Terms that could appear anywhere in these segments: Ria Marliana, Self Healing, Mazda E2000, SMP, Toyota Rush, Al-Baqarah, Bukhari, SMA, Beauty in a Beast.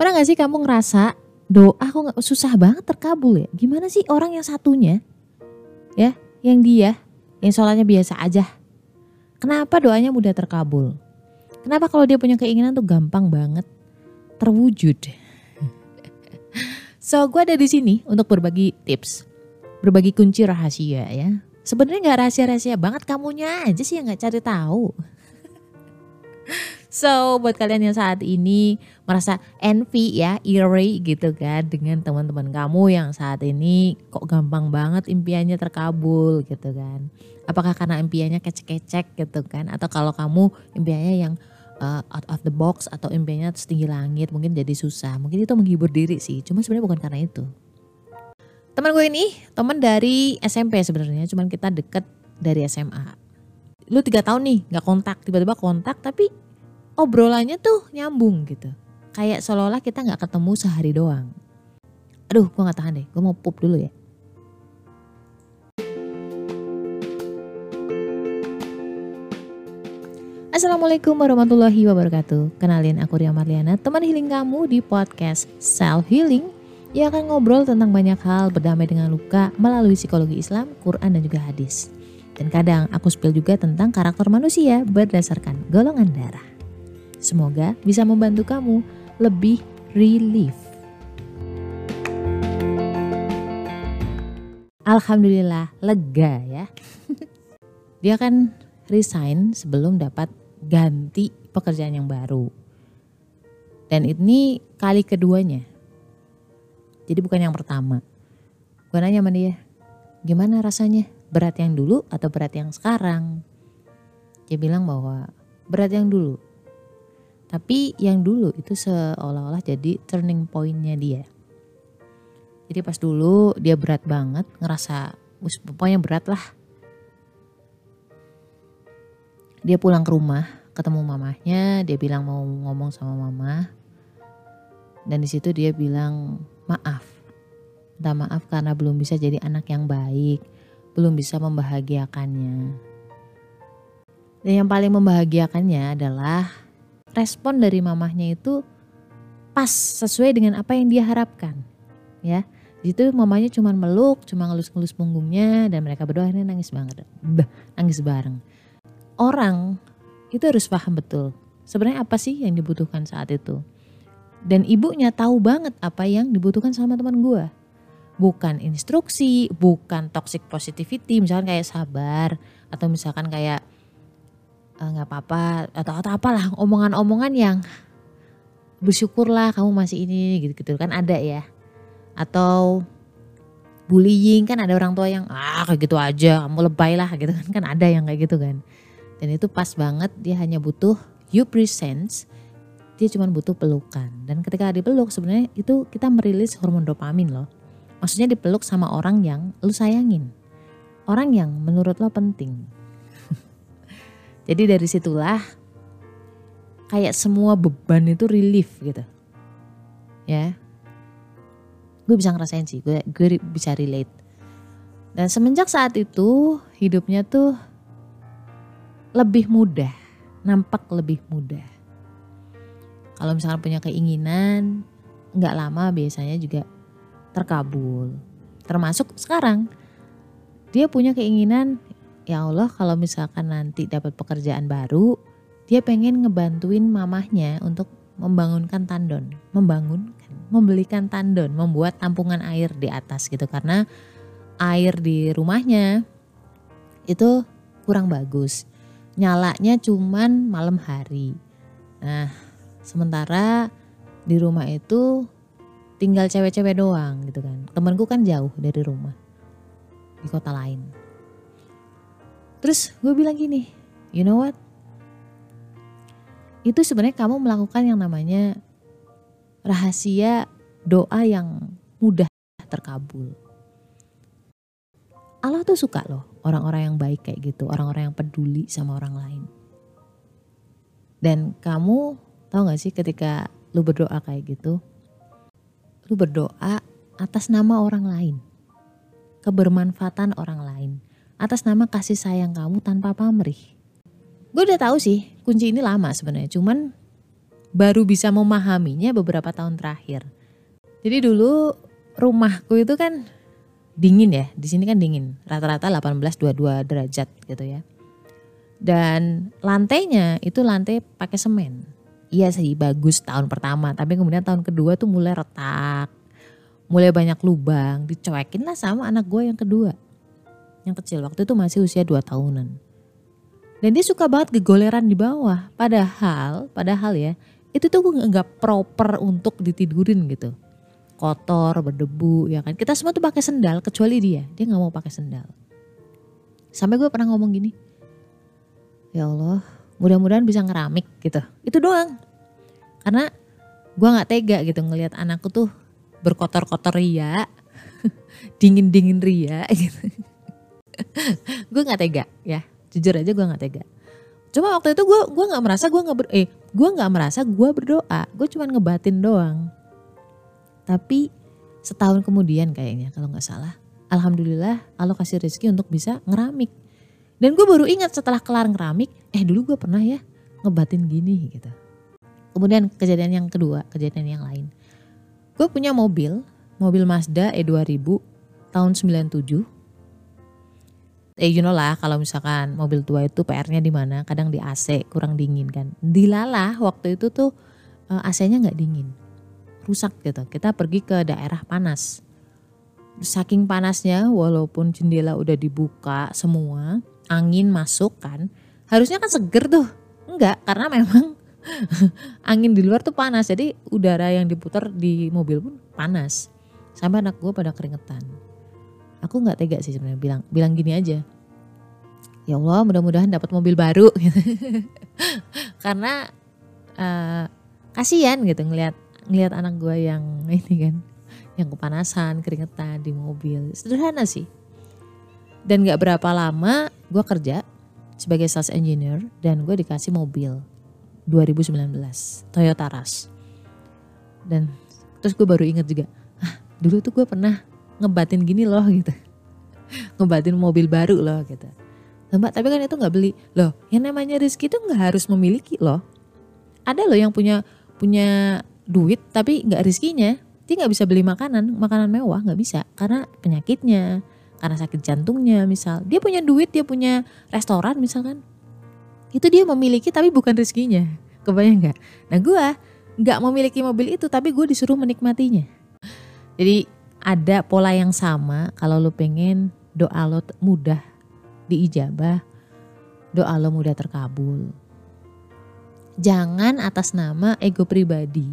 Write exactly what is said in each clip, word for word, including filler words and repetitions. Pernah gak sih kamu ngerasa doa kok susah banget terkabul ya? Gimana sih orang yang satunya ya, yang dia, yang sholatnya biasa aja, kenapa doanya mudah terkabul? Kenapa kalau dia punya keinginan tuh gampang banget terwujud? So, gue ada di sini untuk berbagi tips, berbagi kunci rahasia ya. Sebenarnya nggak rahasia-rahasia banget, kamunya aja sih yang nggak cari tahu. So, buat kalian yang saat ini merasa envy ya, iri gitu kan dengan teman-teman kamu yang saat ini kok gampang banget impiannya terkabul gitu kan. Apakah karena impiannya kecek-kecek gitu kan, atau kalau kamu impiannya yang uh, out of the box atau impiannya setinggi langit mungkin jadi susah. Mungkin itu menghibur diri sih, cuma sebenarnya bukan karena itu. Teman gue ini teman dari S M P sebenarnya, cuman kita deket dari S M A. Lu tiga tahun nih gak kontak, tiba-tiba kontak tapi obrolannya tuh nyambung gitu. Kayak seolah-olah kita gak ketemu sehari doang. Aduh, gue gak tahan deh, gue mau pup dulu ya. Assalamualaikum warahmatullahi wabarakatuh. Kenalin, aku Ria Marliana, teman healing kamu di podcast Self Healing, yang akan ngobrol tentang banyak hal, berdamai dengan luka melalui psikologi Islam, Quran dan juga hadis. Dan kadang aku spill juga tentang karakter manusia berdasarkan golongan darah. Semoga bisa membantu kamu lebih relief. Alhamdulillah, lega ya. Dia kan resign sebelum dapat ganti pekerjaan yang baru. Dan ini kali keduanya. Jadi bukan yang pertama. Gue nanya sama dia, gimana rasanya? Berat yang dulu atau berat yang sekarang? Dia bilang bahwa berat yang dulu. Tapi yang dulu itu seolah-olah jadi turning point-nya dia. Jadi pas dulu dia berat banget, ngerasa pokoknya berat lah. Dia pulang ke rumah, ketemu mamahnya, dia bilang mau ngomong sama mama. Dan di situ dia bilang maaf. Minta maaf karena belum bisa jadi anak yang baik, belum bisa membahagiakannya. Dan yang paling membahagiakannya adalah respon dari mamahnya itu pas sesuai dengan apa yang dia harapkan, ya. Di situ mamanya cuma meluk, cuma ngelus-ngelus punggungnya dan mereka berdua akhirnya nangis banget, nangis bareng. Orang itu harus paham betul sebenarnya apa sih yang dibutuhkan saat itu. Dan ibunya tahu banget apa yang dibutuhkan sama teman gue. Bukan instruksi, bukan toxic positivity, misalkan kayak sabar atau misalkan kayak nggak apa-apa atau atau apalah omongan-omongan yang bersyukurlah kamu masih ini gitu-gitu kan ada ya, atau bullying kan ada orang tua yang ah kayak gitu aja kamu lebay lah gitu kan, kan ada yang kayak gitu kan. Dan itu pas banget, dia hanya butuh you presence, dia cuma butuh pelukan. Dan ketika dipeluk sebenarnya itu kita merilis hormon dopamin loh, maksudnya dipeluk sama orang yang lu sayangin, orang yang menurut lo penting. Jadi dari situlah kayak semua beban itu relief gitu. Ya. Gue bisa ngerasain sih, gue, gue bisa relate. Dan semenjak saat itu hidupnya tuh lebih mudah, nampak lebih mudah. Kalau misalkan punya keinginan, gak lama biasanya juga terkabul. Termasuk sekarang, dia punya keinginan, ya Allah kalau misalkan nanti dapat pekerjaan baru, dia pengen ngebantuin mamahnya untuk membangunkan tandon, membangunkan, membelikan tandon, membuat tampungan air di atas gitu, karena air di rumahnya itu kurang bagus, nyalanya cuman malam hari. Nah, sementara di rumah itu tinggal cewek-cewek doang gitu kan. Temanku kan jauh dari rumah, di kota lain. Terus gue bilang gini, you know what? Itu sebenarnya kamu melakukan yang namanya rahasia doa yang mudah terkabul. Allah tuh suka loh orang-orang yang baik kayak gitu, orang-orang yang peduli sama orang lain. Dan kamu tahu gak sih ketika lu berdoa kayak gitu, lu berdoa atas nama orang lain, kebermanfaatan orang lain, atas nama kasih sayang kamu tanpa pamrih. Gue udah tahu sih kunci ini lama sebenarnya, cuman baru bisa memahaminya beberapa tahun terakhir. Jadi dulu rumahku itu kan dingin ya, di sini kan dingin, rata-rata delapan belas dua puluh dua derajat gitu ya. Dan lantainya itu lantai pakai semen. Iya sih bagus tahun pertama, tapi kemudian tahun kedua tuh mulai retak, mulai banyak lubang, dicuekin lah sama anak gue yang kedua. Yang kecil waktu itu masih usia dua tahunan. Dan dia suka banget gegoleran di bawah. Padahal, padahal ya, itu tuh gue nggak proper untuk ditidurin gitu. Kotor, berdebu, ya kan. Kita semua tuh pakai sendal, kecuali dia. Dia nggak mau pakai sendal. Sampai gue pernah ngomong gini, ya Allah, mudah-mudahan bisa ngeramik gitu. Itu doang. Karena gue nggak tega gitu ngelihat anakku tuh berkotor-kotor ria, dingin-dingin ria gitu. Gue nggak tega ya. Jujur aja gue gak tega. Cuma waktu itu gue gue gak merasa gue gak ber, eh gue gak merasa gue berdoa. Gue cuma ngebatin doang. Tapi setahun kemudian kayaknya kalau gak salah, alhamdulillah Allah kasih rezeki untuk bisa ngeramik. Dan gue baru ingat setelah kelar ngeramik, eh dulu gue pernah ya ngebatin gini gitu. Kemudian kejadian yang kedua, kejadian yang lain. Gue punya mobil, mobil Mazda E dua ribu tahun sembilan puluh tujuh. Eh you know lah kalau misalkan mobil tua itu P R-nya di mana, kadang di A C kurang dingin kan. Dilalah waktu itu tuh A C-nya nggak dingin, rusak gitu. Kita pergi ke daerah panas. Saking panasnya, walaupun jendela udah dibuka semua, angin masuk kan, harusnya kan seger tuh, enggak karena memang angin di luar tuh panas, jadi udara yang diputar di mobil pun panas. Sampai anak gue pada keringetan. Aku nggak tega sih sebenarnya, bilang bilang gini aja, ya Allah mudah-mudahan dapat mobil baru, karena uh, kasihan gitu ngelihat ngelihat anak gue yang ini kan, yang kepanasan keringetan di mobil. Sederhana sih. Dan nggak berapa lama gue kerja sebagai sales engineer dan gue dikasih mobil dua ribu sembilan belas Toyota Rush. Dan terus gue baru ingat juga, ah dulu tuh gue pernah ngebatin gini loh gitu, ngebatin mobil baru loh gitu. Mbak tapi kan itu nggak beli loh, yang namanya rezeki itu nggak harus memiliki loh. Ada loh yang punya punya duit tapi nggak rezekinya, dia nggak bisa beli makanan makanan mewah, nggak bisa karena penyakitnya, karena sakit jantungnya misal. Dia punya duit, dia punya restoran misalkan, itu dia memiliki tapi bukan rezekinya, kebayang nggak? Nah gue nggak memiliki mobil itu tapi gue disuruh menikmatinya. Jadi ada pola yang sama, kalau lo pengen doa lo mudah diijabah, doa lo mudah terkabul. Jangan atas nama ego pribadi.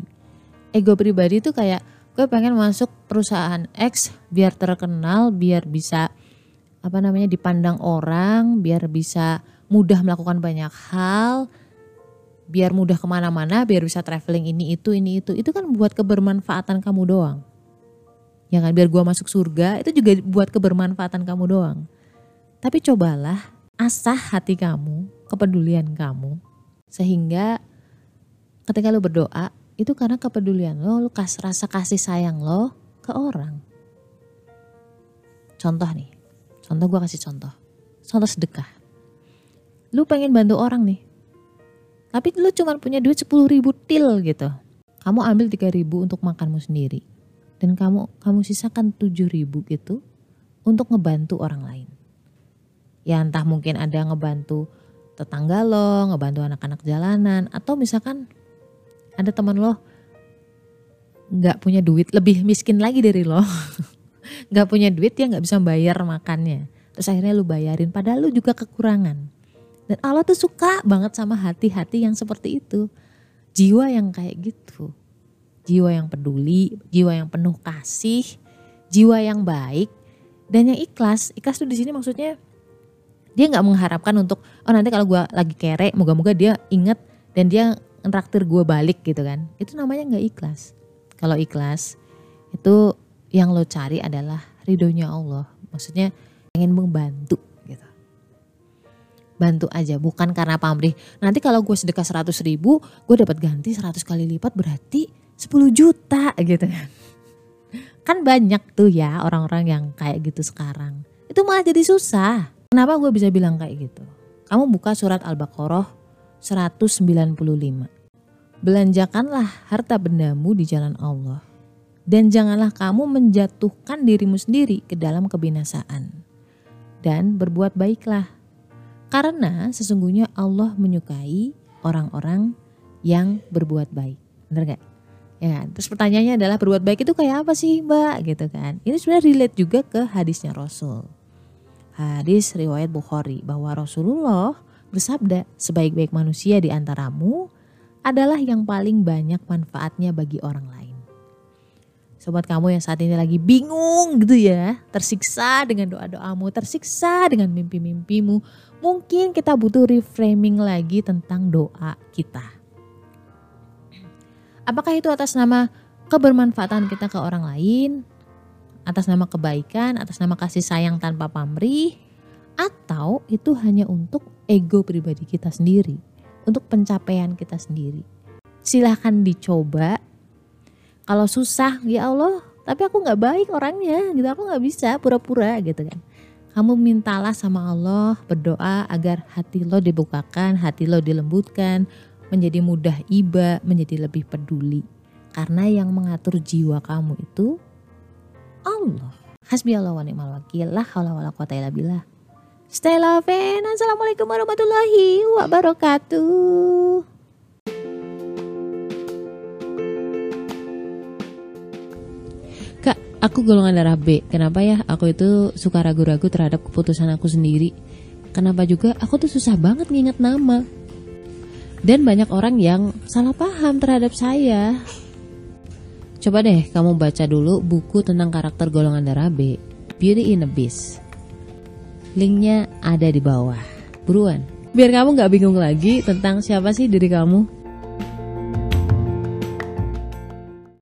Ego pribadi itu kayak gue pengen masuk perusahaan X biar terkenal, biar bisa apa namanya dipandang orang, biar bisa mudah melakukan banyak hal, biar mudah kemana-mana, biar bisa traveling ini itu ini itu. Itu kan buat kebermanfaatan kamu doang. Ya kan, biar gue masuk surga, itu juga buat kebermanfaatan kamu doang. Tapi cobalah asah hati kamu, kepedulian kamu, sehingga ketika lo berdoa itu karena kepedulian lo, lo kas, rasa kasih sayang lo ke orang. Contoh nih, contoh gue kasih contoh, contoh sedekah. Lo pengen bantu orang nih, tapi lo cuma punya duit sepuluh ribu til gitu. Kamu ambil tiga ribu untuk makanmu sendiri. Dan kamu kamu sisakan tujuh ribu gitu untuk ngebantu orang lain. Ya entah mungkin ada ngebantu tetangga lo, ngebantu anak-anak jalanan. Atau misalkan ada teman lo gak punya duit, lebih miskin lagi dari lo. Gak punya duit, dia gak bisa bayar makannya. Terus akhirnya lo bayarin, padahal lo juga kekurangan. Dan Allah tuh suka banget sama hati-hati yang seperti itu. Jiwa yang kayak gitu. Jiwa yang peduli, jiwa yang penuh kasih, jiwa yang baik, dan yang ikhlas. Ikhlas tuh di sini maksudnya dia nggak mengharapkan untuk oh nanti kalau gue lagi kere, moga-moga dia inget dan dia ngeraktir gue balik gitu kan. Itu namanya nggak ikhlas. Kalau ikhlas itu yang lo cari adalah ridhonya Allah. Maksudnya pengen membantu gitu. Bantu aja, bukan karena pamrih. Nanti kalau gue sedekah seratus ribu, gue dapat ganti seratus kali lipat berarti sepuluh juta gitu kan. Kan banyak tuh ya orang-orang yang kayak gitu sekarang. Itu malah jadi susah. Kenapa gue bisa bilang kayak gitu? Kamu buka surat Al-Baqarah seratus sembilan puluh lima. Belanjakanlah harta bendamu di jalan Allah. Dan janganlah kamu menjatuhkan dirimu sendiri ke dalam kebinasaan. Dan berbuat baiklah. Karena sesungguhnya Allah menyukai orang-orang yang berbuat baik. Bener gak? Ya, terus pertanyaannya adalah berbuat baik itu kayak apa sih Mbak? Gitu kan. Ini sebenarnya relate juga ke hadisnya Rasul. Hadis riwayat Bukhari bahwa Rasulullah bersabda, sebaik-baik manusia di antaramu adalah yang paling banyak manfaatnya bagi orang lain. Sobat kamu yang saat ini lagi bingung gitu ya, tersiksa dengan doa-doamu, tersiksa dengan mimpi-mimpimu. Mungkin kita butuh reframing lagi tentang doa kita. Apakah itu atas nama kebermanfaatan kita ke orang lain? Atas nama kebaikan, atas nama kasih sayang tanpa pamrih? Atau itu hanya untuk ego pribadi kita sendiri, untuk pencapaian kita sendiri? Silahkan dicoba. Kalau susah, ya Allah, tapi aku gak baik orangnya, gitu, aku gak bisa, pura-pura gitu kan. Kamu mintalah sama Allah, berdoa agar hati lo dibukakan, hati lo dilembutkan, menjadi mudah iba, menjadi lebih peduli. Karena yang mengatur jiwa kamu itu Allah. Hasbi Allah wa ni'mal wakil, la haula wala quwata illa billah. Stay loving, assalamualaikum warahmatullahi wabarakatuh. Aku golongan darah B, kenapa ya aku itu suka ragu-ragu terhadap keputusan aku sendiri. Kenapa juga aku tuh susah banget nginget nama. Dan banyak orang yang salah paham terhadap saya. Coba deh kamu baca dulu buku tentang karakter golongan darah B, Beauty in a Beast. Linknya ada di bawah. Buruan, biar kamu gak bingung lagi tentang siapa sih diri kamu.